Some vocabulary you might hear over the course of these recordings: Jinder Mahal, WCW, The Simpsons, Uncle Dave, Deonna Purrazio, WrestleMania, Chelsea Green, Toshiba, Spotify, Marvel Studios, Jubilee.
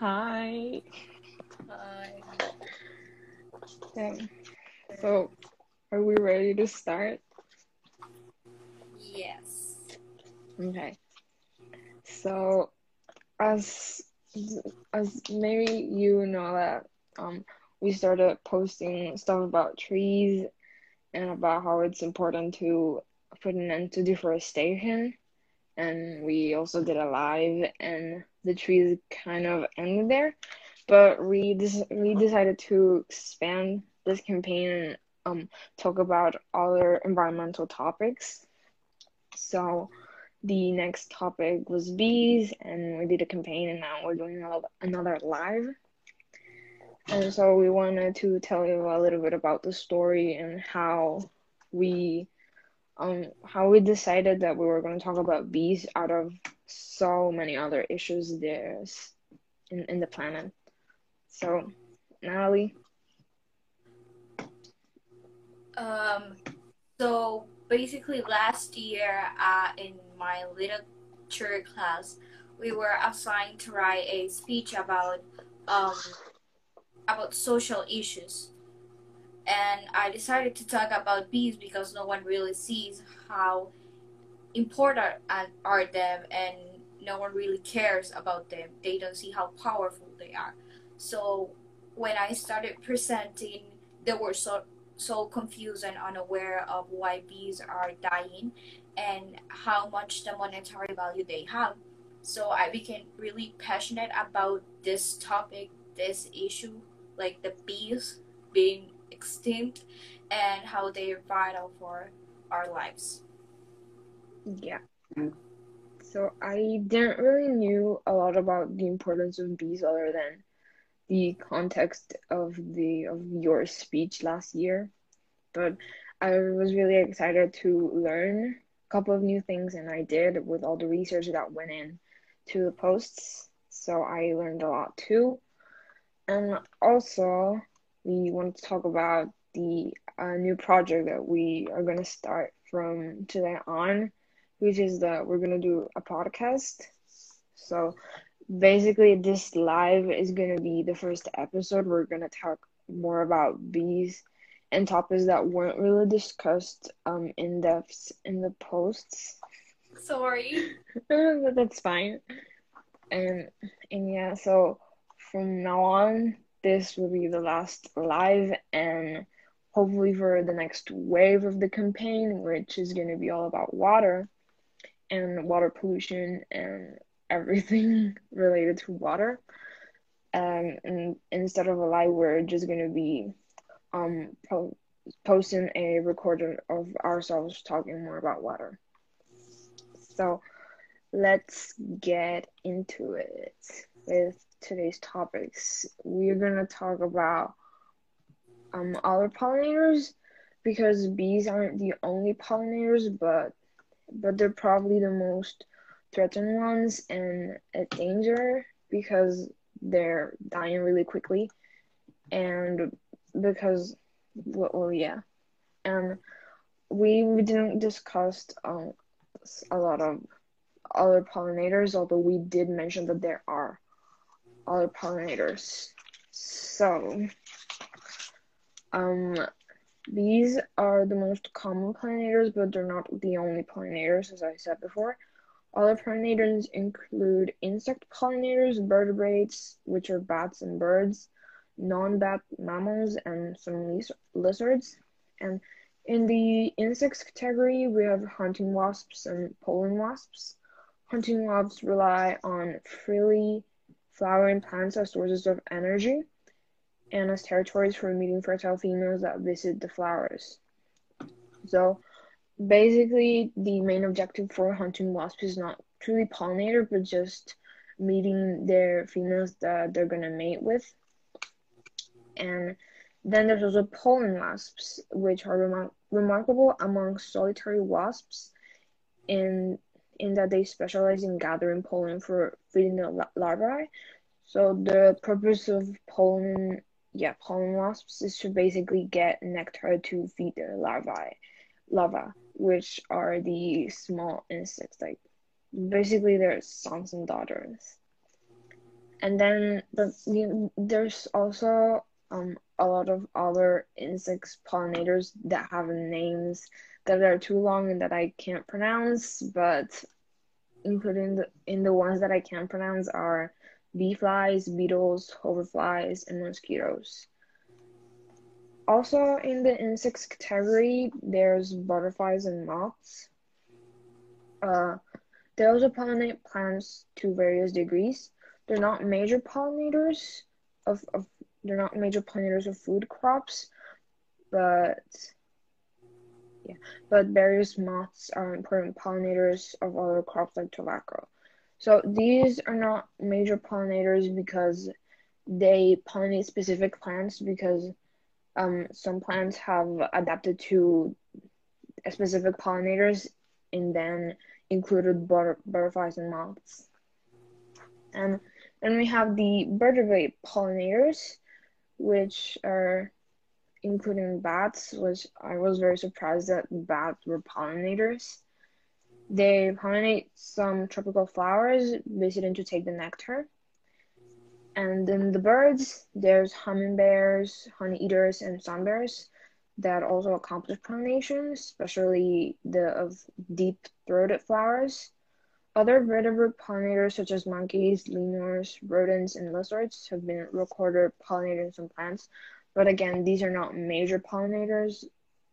Hi. Hi. Okay. So, are we ready to start? Yes. Okay. So, as maybe you know that we started posting stuff about trees and about how it's important to put an end to deforestation. And we also did a live, and the trees kind of ended there. But we decided to expand this campaign and talk about other environmental topics. So the next topic was bees, and we did a campaign, and now we're doing another live. And so we wanted to tell you a little bit about the story and how we decided that we were going to talk about bees out of so many other issues there's in the planet. So, Natalie? So, basically last year in my literature class, we were assigned to write a speech about social issues. And I decided to talk about bees because no one really sees how important are them, and no one really cares about them. They don't see how powerful they are. So when I started presenting, they were so confused and unaware of why bees are dying and how much the monetary value they have. So I became really passionate about this topic, this issue, like the bees being extinct and how they're vital for our lives. Yeah. So I didn't really knew a lot about the importance of bees other than the context of your speech last year, but I was really excited to learn a couple of new things, and I did with all the research that went in to the posts. So I learned a lot too, and also we want to talk about the new project that we are going to start from today on, which is that we're going to do a podcast. So basically this live is going to be the first episode. We're going to talk more about bees and topics that weren't really discussed in depth in the posts. Sorry. That's fine. And yeah, so from now on, this will be the last live, and hopefully for the next wave of the campaign, which is going to be all about water and water pollution and everything related to water. And instead of a live, we're just going to be posting a recording of ourselves talking more about water. So let's get into it with today's topics. We're going to talk about other pollinators, because bees aren't the only pollinators, but they're probably the most threatened ones and a danger, because they're dying really quickly, and because and we didn't discuss a lot of other pollinators, although we did mention that there are other pollinators. So bees are the most common pollinators, but they're not the only pollinators, as I said before. Other pollinators include insect pollinators, vertebrates, which are bats and birds, non-bat mammals, and some lizards. And in the insects category, we have hunting wasps and pollen wasps. Hunting wasps rely on freely flowering plants as sources of energy, and as territories for meeting fertile females that visit the flowers. So basically, the main objective for hunting wasps is not truly pollinator, but just meeting their females that they're going to mate with. And then there's also pollen wasps, which are remarkable among solitary wasps in that they specialize in gathering pollen for feeding the larvae. So the purpose of pollen wasps is to basically get nectar to feed their larvae, which are the small insects. Like, basically, they're sons and daughters. And then there's also a lot of other insects, pollinators, that have names that are too long and that I can't pronounce, but including in the ones that I can pronounce are bee flies, beetles, hoverflies, and mosquitoes. Also in the insects category, there's butterflies and moths. They also pollinate plants to various degrees. They're not major pollinators of food crops, but various moths are important pollinators of other crops like tobacco. So these are not major pollinators because they pollinate specific plants, because some plants have adapted to specific pollinators and then included butterflies and moths. And then we have the vertebrate pollinators, which are including bats, which I was very surprised that bats were pollinators. They pollinate some tropical flowers, visiting to take the nectar. And then the birds, there's hummingbirds, honey eaters, and sunbirds that also accomplish pollination, especially of deep-throated flowers. Other vertebrate pollinators such as monkeys, lemurs, rodents, and lizards have been recorded pollinating some plants. But again, these are not major pollinators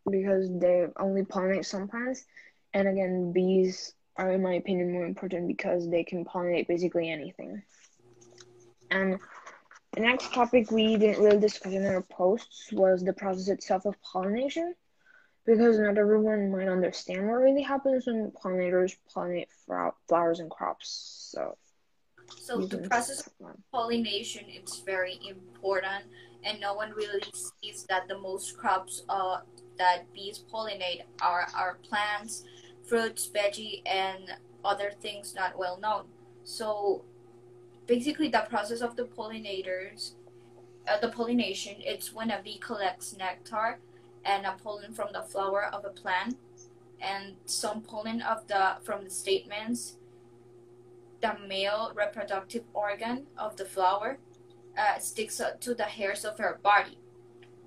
because they only pollinate some plants. And again, bees are, in my opinion, more important because they can pollinate basically anything. And the next topic we didn't really discuss in our posts was the process itself of pollination, because not everyone might understand what really happens when pollinators pollinate flowers and crops. So the process of pollination is very important, and no one really sees that the most crops that bees pollinate are plants, fruits, veggies, and other things not well known. So basically, the process of the pollination, it's when a bee collects nectar and a pollen from the flower of a plant and some pollen from the stamens, the male reproductive organ of the flower, sticks to the hairs of her body.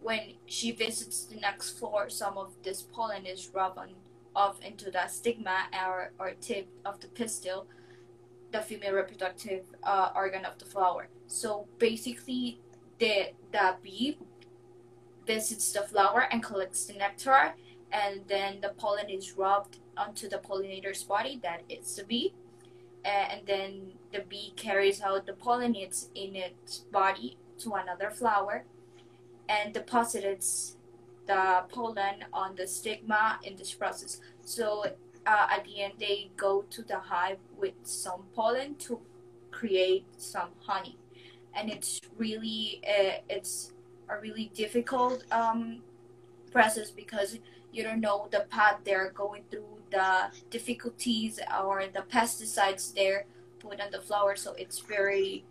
When she visits the next flower, some of this pollen is rubbed off into the stigma or tip of the pistil, the female reproductive organ of the flower. So basically, the bee visits the flower and collects the nectar, and then the pollen is rubbed onto the pollinator's body, that is the bee, and then the bee carries out the pollen in its body to another flower and deposits the pollen on the stigma in this process. So at the end, they go to the hive with some pollen to create some honey, and it's a really difficult process because you don't know the path they're going through, the difficulties or the pesticides they're put on the flower, so it's very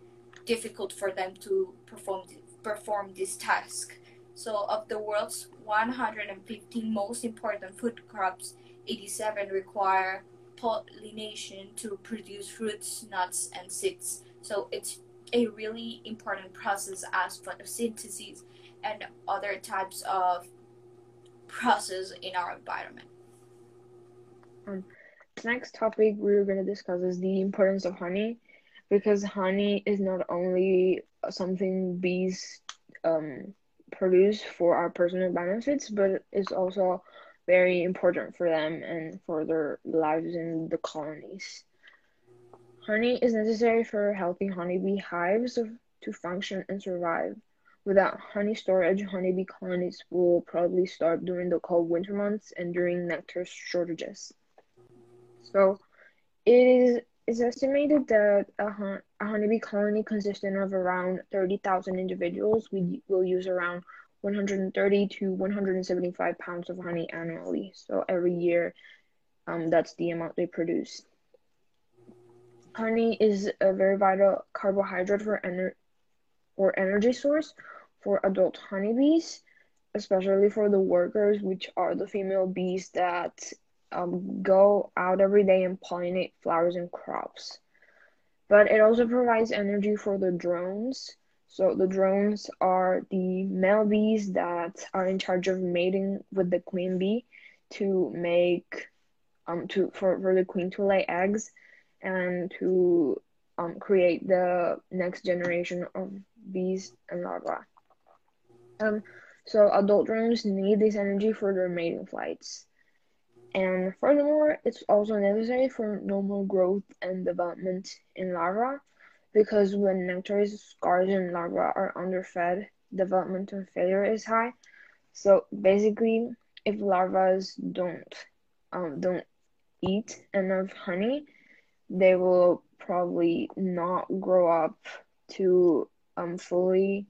difficult for them to perform this task. So of the world's 115 most important food crops, 87 require pollination to produce fruits, nuts, and seeds. So it's a really important process as photosynthesis and other types of process in our environment. The next topic we're going to discuss is the importance of honey, because honey is not only something bees produce for our personal benefits, but it's also very important for them and for their lives in the colonies. Honey is necessary for healthy honeybee hives to function and survive. Without honey storage, honeybee colonies will probably starve during the cold winter months and during nectar shortages. So it's estimated that a honeybee colony consisting of around 30,000 individuals will use around 130 to 175 pounds of honey annually. So every year, that's the amount they produce. Honey is a very vital carbohydrate or energy source for adult honeybees, especially for the workers, which are the female bees that go out every day and pollinate flowers and crops. But it also provides energy for the drones. So the drones are the male bees that are in charge of mating with the queen bee to make for the queen to lay eggs and to create the next generation of bees and larvae. So adult drones need this energy for their mating flights. And furthermore, it's also necessary for normal growth and development in larvae, because when nectaries, scars, and larvae are underfed, development and failure is high. So basically, if larvae don't eat enough honey, they will probably not grow up to fully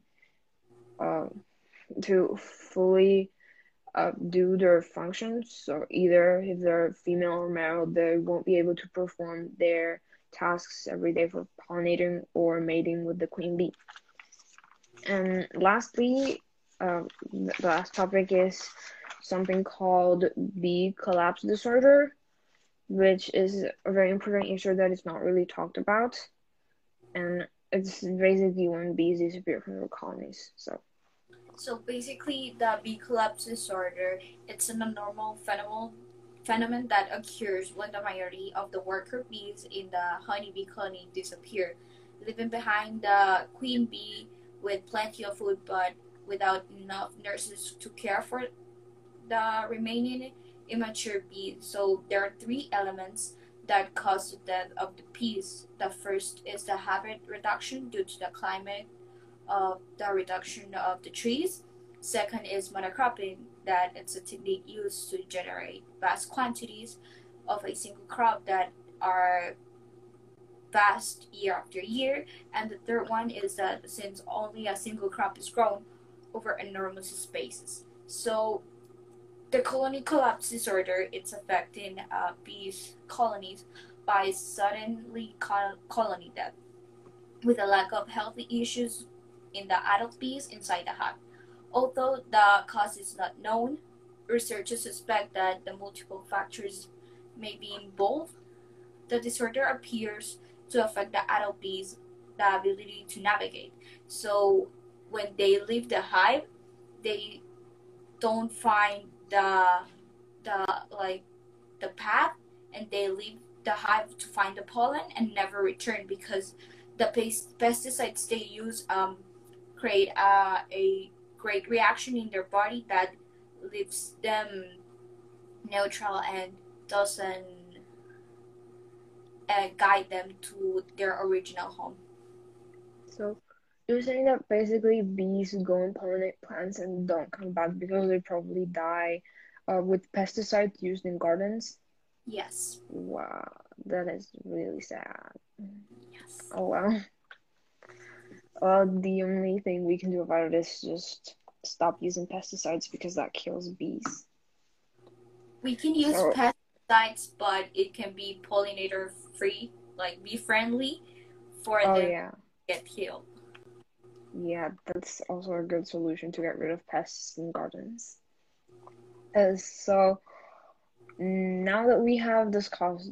do their functions. So either if they're female or male, they won't be able to perform their tasks every day for pollinating or mating with the queen bee. And lastly, the last topic is something called bee collapse disorder, which is a very important issue that is not really talked about. And it's basically when bees disappear from their colonies. So basically, the bee collapse disorder, it's an abnormal phenomenon that occurs when the majority of the worker bees in the honeybee colony disappear, leaving behind the queen bee with plenty of food but without enough nurses to care for the remaining immature bees. So there are three elements that cause the death of the bees. The first is the habitat reduction due to the climate of the reduction of the trees. Second is monocropping, that it's a technique used to generate vast quantities of a single crop that are vast year after year. And the third one is that since only a single crop is grown over enormous spaces. So the colony collapse disorder, it's affecting bees' colonies by suddenly colony death, with a lack of healthy issues in the adult bees inside the hive. Although the cause is not known, researchers suspect that the multiple factors may be involved. The disorder appears to affect the adult bees' the ability to navigate. So when they leave the hive, they don't find the path, and they leave the hive to find the pollen and never return, because the pesticides they use create a great reaction in their body that leaves them neutral and doesn't guide them to their original home. So you're saying that basically bees go and pollinate plants and don't come back because they probably die with pesticides used in gardens? Yes. Wow, that is really sad. Yes. Oh, wow. Well, the only thing we can do about it is just stop using pesticides, because that kills bees. We can use pesticides, but it can be pollinator-free, like bee-friendly, for them to get killed. Yeah, that's also a good solution to get rid of pests in gardens. So now that we have discussed,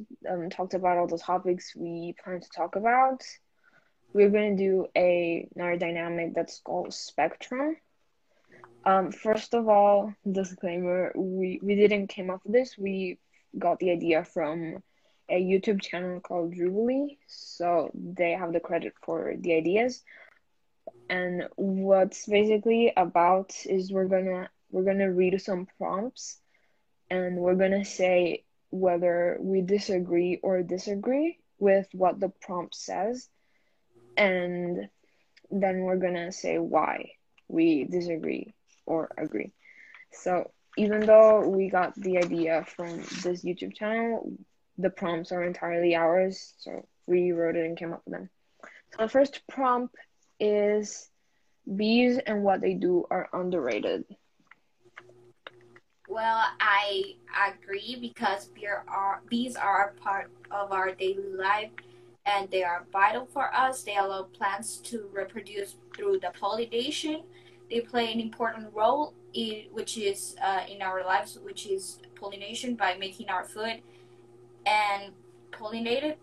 talked about all the topics we plan to talk about, we're going to do another dynamic that's called spectrum. First of all, disclaimer, we didn't came up with this. We got the idea from a YouTube channel called Jubilee, so they have the credit for the ideas. And what's basically about is we're gonna read some prompts, and we're gonna say whether we disagree or disagree with what the prompt says. And then we're gonna say why we disagree or agree. So even though we got the idea from this YouTube channel, the prompts are entirely ours, so we wrote it and came up with them. So the first prompt is, bees and what they do are underrated. Well, I agree, because bees are a part of our daily life, and they are vital for us. They allow plants to reproduce through the pollination. They play an important role in our lives, which is pollination, by making our food and pollinated.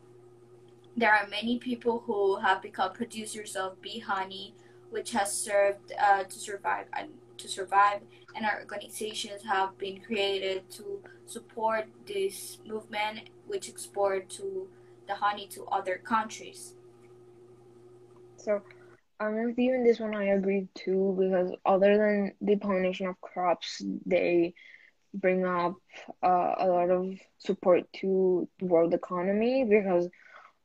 There are many people who have become producers of bee honey, which has served to survive, and our organizations have been created to support this movement, which export to the honey to other countries. So I'm with you in this one. I agree too, because other than the pollination of crops, they bring up a lot of support to the world economy, because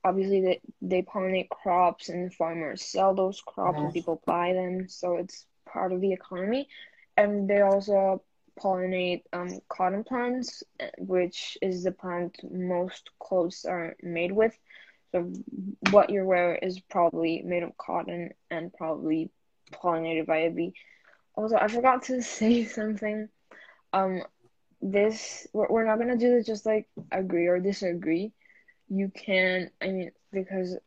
obviously they pollinate crops and farmers sell those crops and people buy them, so it's part of the economy. And they also pollinate cotton plants, which is the plant most clothes are made with. So what you wear is probably made of cotton and probably pollinated by a bee. Also, I forgot to say something. We're not gonna do this just like agree or disagree. You can, because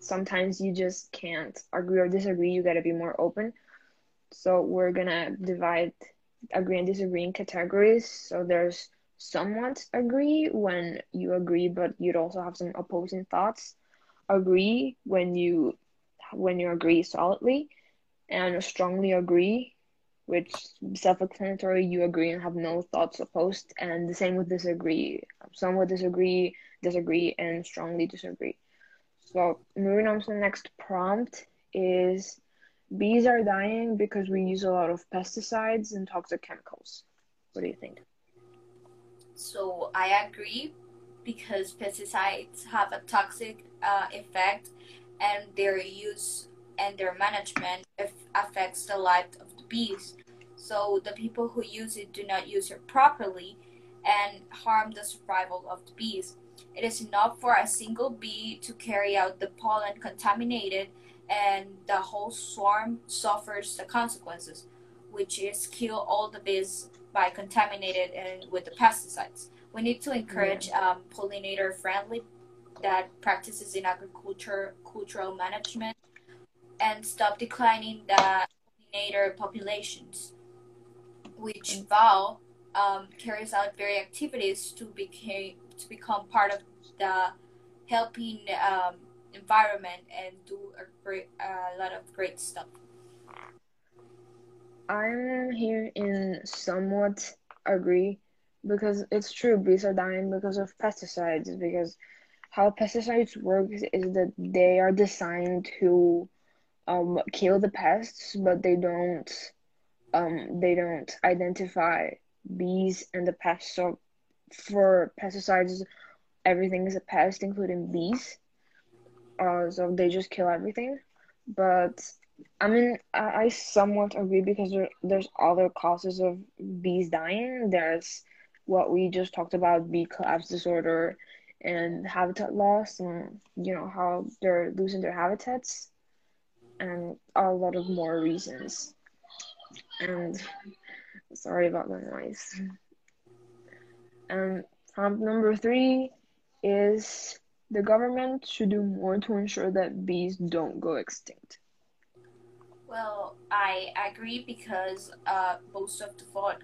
sometimes you just can't agree or disagree. You gotta be more open. So we're gonna divide agree and disagree in categories. So there's somewhat agree, when you agree but you'd also have some opposing thoughts. Agree, when you agree solidly. And strongly agree, which self-explanatory, you agree and have no thoughts opposed. And the same with disagree. Somewhat disagree, disagree, and strongly disagree. So moving on to the next prompt is: bees are dying because we use a lot of pesticides and toxic chemicals. What do you think? So I agree, because pesticides have a toxic effect, and their use and their management affects the life of the bees. So the people who use it do not use it properly and harm the survival of the bees. It is enough for a single bee to carry out the pollen contaminated, and the whole swarm suffers the consequences, which is kill all the bees by contaminated and with the pesticides. We need to encourage pollinator-friendly that practices in agricultural management, and stop declining the pollinator populations, which vow carries out various activities to become part of the helping environment and do a lot of great stuff. I'm here in somewhat agree, because it's true, bees are dying because of pesticides, because how pesticides work is that they are designed to kill the pests, but they don't identify bees and the pests. So for pesticides, everything is a pest, including bees. So they just kill everything. But I somewhat agree, because there's other causes of bees dying. There's what we just talked about, bee collapse disorder and habitat loss, and how they're losing their habitats, and a lot of more reasons. And sorry about the noise. And prompt number 3 is: the government should do more to ensure that bees don't go extinct. Well, I agree, because most of the vote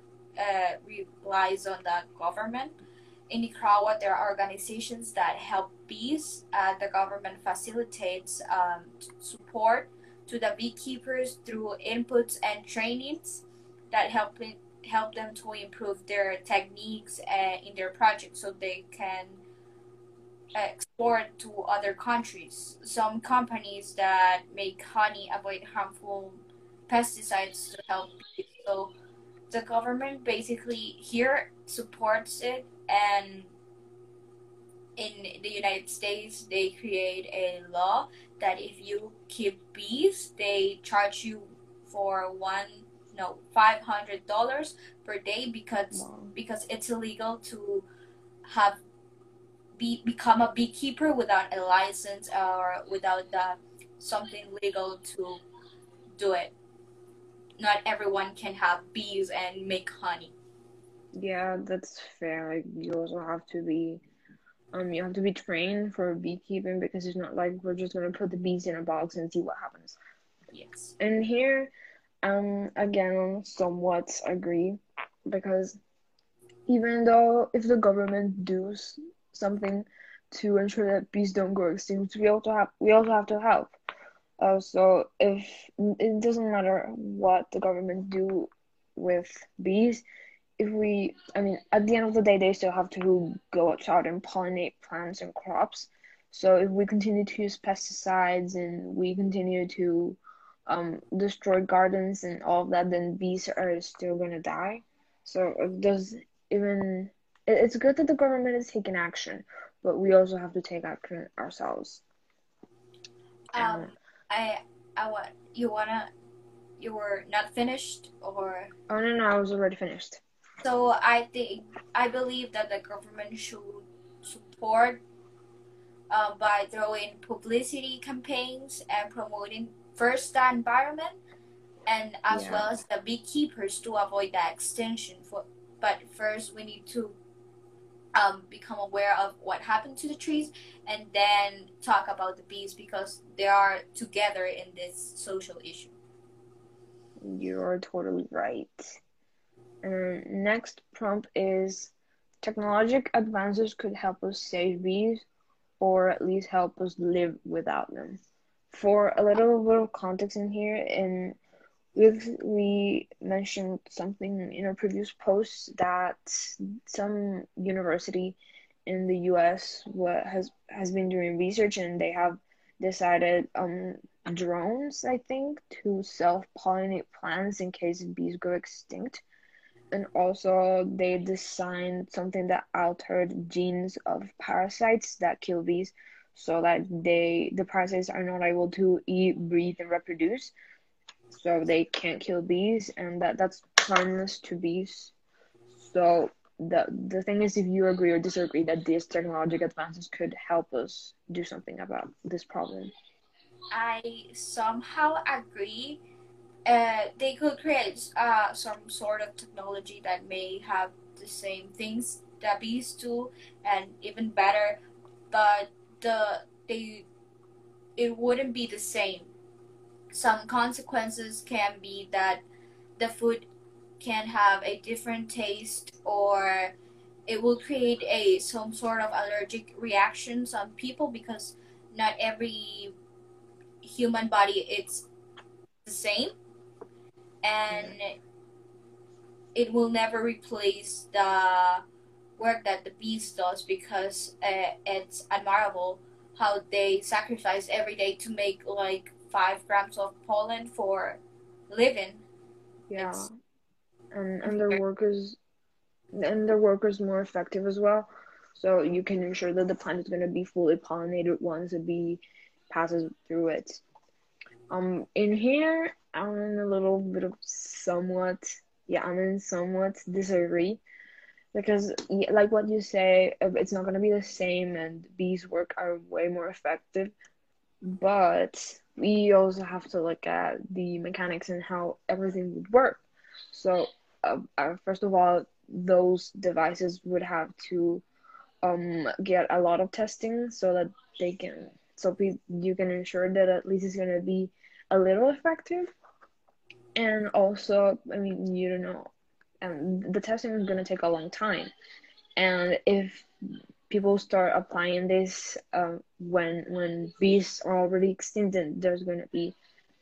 relies on the government. In Nicaragua, there are organizations that help bees. The government facilitates support to the beekeepers through inputs and trainings that help them to improve their techniques in their project, so they can export to other countries. Some companies that make honey avoid harmful pesticides to help bees. So the government basically here supports it, and in the United States they create a law that if you keep bees, they charge you for $500 per day, because it's illegal to have become a beekeeper without a license or without something legal to do it. Not everyone can have bees and make honey. Yeah, that's fair. Like, you also have to be trained for beekeeping, because it's not like we're just gonna put the bees in a box and see what happens. Yes. And here, again, somewhat agree, because even though if the government does something, to ensure that bees don't go extinct, we also have to help. So if it doesn't matter what the government do with bees, at the end of the day, they still have to go outside and pollinate plants and crops. So if we continue to use pesticides and we continue to destroy gardens and all of that, then bees are still going to die. So it's good that the government is taking action, but we also have to take action ourselves. You were not finished, or? Oh, no, I was already finished. So I believe that the government should support by throwing publicity campaigns and promoting first the environment, and as well as the beekeepers to avoid the extinction. But first we need to become aware of what happened to the trees, and then talk about the bees, because they are together in this social issue. You're totally right. Next prompt is, technologic advances could help us save bees, or at least help us live without them. For a little bit of context in here, and we mentioned something in our previous post that some university in the U.S. has been doing research, and they have decided drones, I think, to self-pollinate plants in case bees go extinct. And also they designed something that altered genes of parasites that kill bees, so that the parasites are not able to eat, breathe, and reproduce, so they can't kill bees, and that's harmless to bees. So the thing is, if you agree or disagree that these technological advances could help us do something about this problem. I somehow agree. They could create some sort of technology that may have the same things that bees do, and even better, but it wouldn't be the same. Some consequences can be that the food can have a different taste, or it will create some sort of allergic reactions on people, because not every human body is the same. And it will never replace the work that the bees does, because it's admirable how they sacrifice every day to make 5 grams of pollen for living. Yeah, and their work is more effective as well. So you can ensure that the plant is going to be fully pollinated once a bee passes through it. In here, I'm in somewhat disagree, because like what you say, it's not going to be the same, and bees' work are way more effective, but we also have to look at the mechanics and how everything would work. So first of all, those devices would have to get a lot of testing, so that you can ensure that at least it's going to be a little effective. And also, you don't know, the testing is going to take a long time. And if people start applying this when bees are already extinct, then there's going to be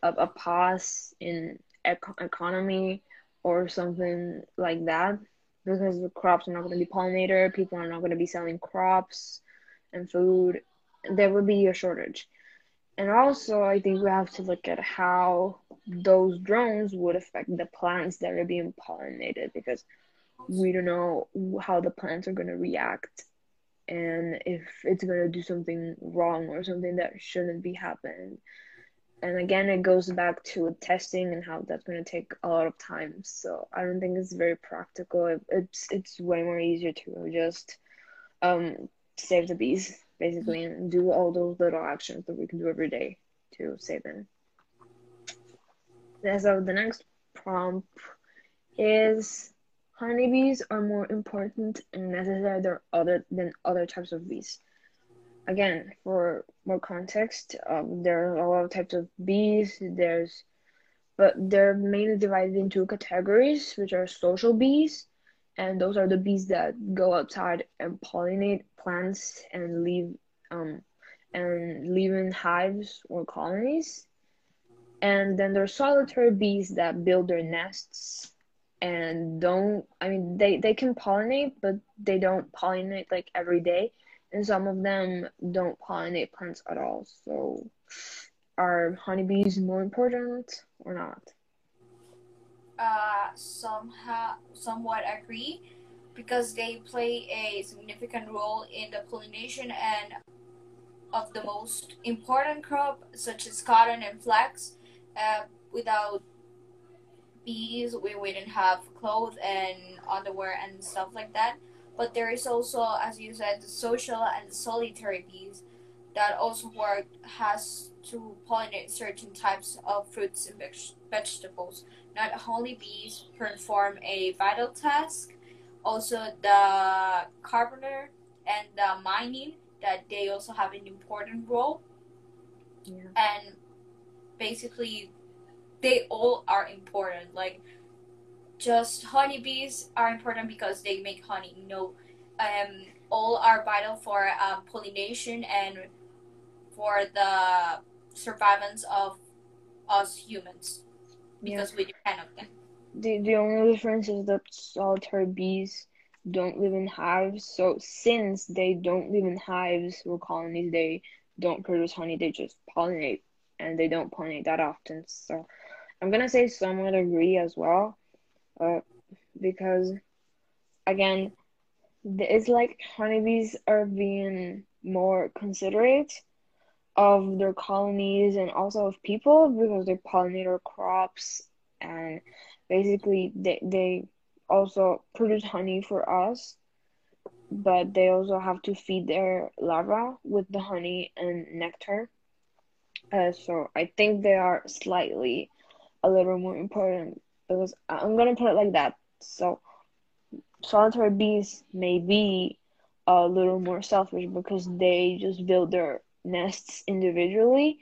a pause in economy or something like that, because the crops are not going to be pollinated, people are not going to be selling crops and food. There will be a shortage. And also, I think we have to look at how those drones would affect the plants that are being pollinated, because we don't know how the plants are going to react, and if it's going to do something wrong or something that shouldn't be happening. And again, it goes back to testing and how that's going to take a lot of time. So I don't think it's very practical. It's way more easier to just save the bees, basically, and do all those little actions that we can do every day to save them. So the next prompt is, honeybees are more important and necessary than other types of bees. Again, for more context, there are a lot of types of bees, but they're mainly divided into categories, which are social bees And those are the bees that go outside and pollinate plants and live in hives or colonies. And then there are solitary bees that build their nests and they can pollinate, but they don't pollinate like every day. And some of them don't pollinate plants at all. So are honeybees more important or not? Somewhat agree, because they play a significant role in the pollination and of the most important crop such as cotton and flax. Without bees, we wouldn't have clothes and underwear and stuff like that. But there is also, as you said, the social and solitary bees that also has to pollinate certain types of fruits and vegetables. Not only bees perform a vital task, also the carpenter and the mining, that they also have an important role. Yeah. And basically, they all are important. Like, just honeybees are important because they make honey. No, all are vital for pollination and for the survivance of us humans, because we depend on them. The only difference is that solitary bees don't live in hives. So since they don't live in hives or colonies, they don't produce honey. They just pollinate, and they don't pollinate that often. So I'm gonna say somewhat agree as well, because again, it's like honeybees are being more considerate of their colonies and also of people, because they pollinate our crops, and basically they also produce honey for us, but they also have to feed their larvae with the honey and nectar. So I think they are slightly a little more important, because I'm gonna put it like that. So solitary bees may be a little more selfish, because they just build their nests individually,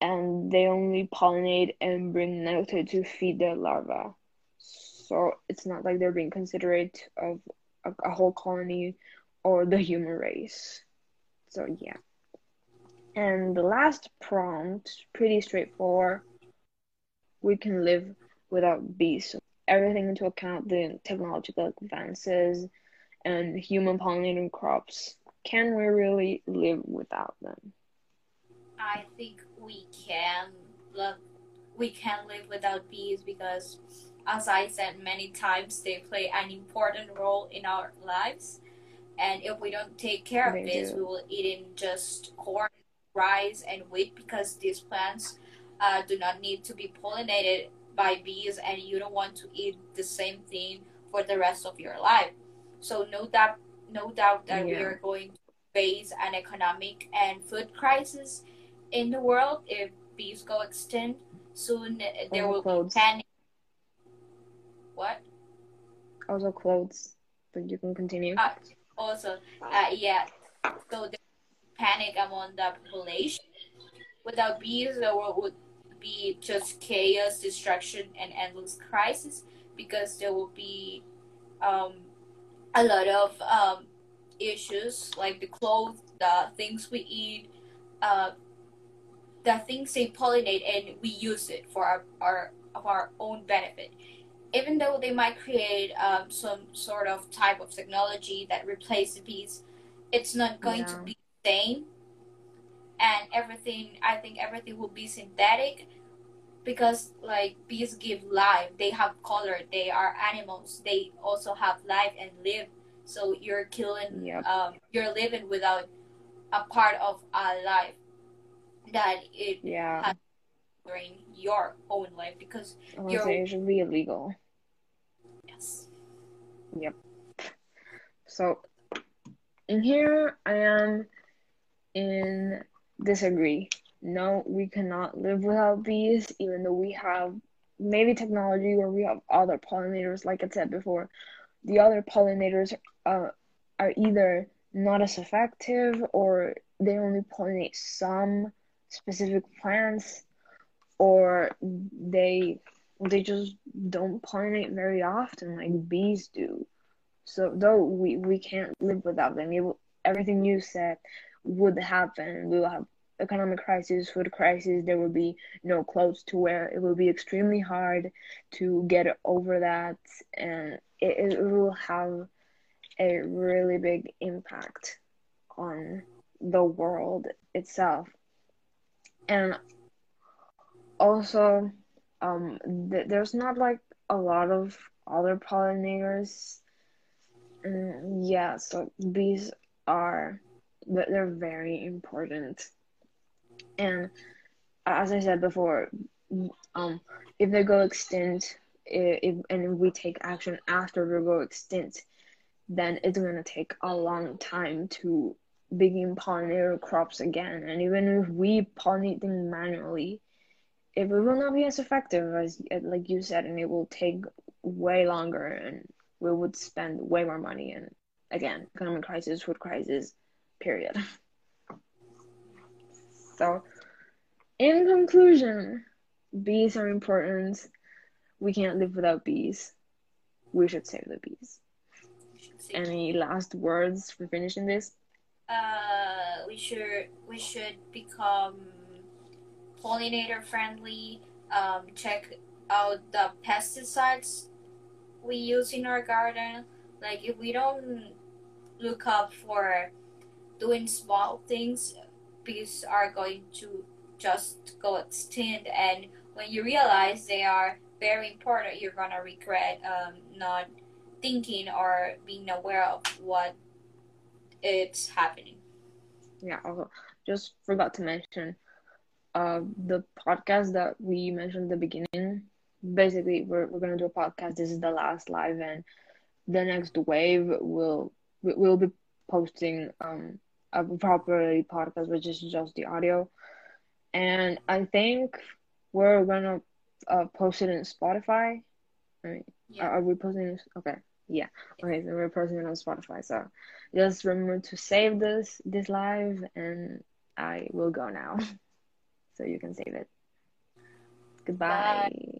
and they only pollinate and bring nectar to feed their larvae. So it's not like they're being considerate of a whole colony or the human race. So yeah. And the last prompt, pretty straightforward. We can live without bees. So everything into account, the technological advances and human pollinating crops, can we really live without them? I think we can live without bees, because, as I said many times, they play an important role in our lives. And if we don't take care of this, we will eat in just corn, rice, and wheat, because these plants do not need to be pollinated by bees, and you don't want to eat the same thing for the rest of your life. So no doubt that we are going to face an economic and food crisis in the world if bees go extinct. Soon there will be panic. What? Also clothes, but you can continue. So there will be panic among the population. Without bees, the world would be just chaos, destruction, and endless crisis, because there will be a lot of issues, like the clothes, the things we eat, the things they pollinate, and we use it for our own benefit. Even though they might create some sort of type of technology that replaces bees, it's not going to be the same. And I think everything will be synthetic, because like bees give life, they have color, they are animals, they also have life and live. So you're killing, you're living without a part of a life that it has during your own life, because it should be illegal. Yes. Yep. So in here I am in disagree. No, we cannot live without bees, even though we have maybe technology or we have other pollinators. Like I said before, the other pollinators are either not as effective, or they only pollinate some specific plants, or they just don't pollinate very often like bees do. So though we can't live without them. Everything you said would happen. We will have economic crisis, food crisis. There will be no clothes to wear. It will be extremely hard to get over that, and it will have a really big impact on the world itself. And also, there's not like a lot of other pollinators. And yeah, so bees are, they're very important. And as I said before, if they go extinct, and we take action after they go extinct, then it's going to take a long time to begin pollinator crops again. And even if we pollinate them manually, it will not be as effective as, like you said, and it will take way longer, and we would spend way more money. And again, economic crisis, food crisis, period. So, in conclusion, bees are important. We can't live without bees. We should save the bees. Any last words for finishing this? We should become pollinator friendly. Check out the pesticides we use in our garden. Like, if we don't look up for doing small things, bees are going to just go extinct, and when you realize they are very important, you're gonna regret not thinking or being aware of what it's happening. Yeah, also, just forgot to mention the podcast that we mentioned at the beginning. Basically, we're gonna do a podcast. This is the last live, and the next wave we'll be posting a properly podcast, which is just the audio, and I think we're gonna post it in Spotify. I mean, yeah. Are we posting? Okay, yeah. Okay, so we're posting it on Spotify. So just remember to save this live, and I will go now, so you can save it. Goodbye. Bye.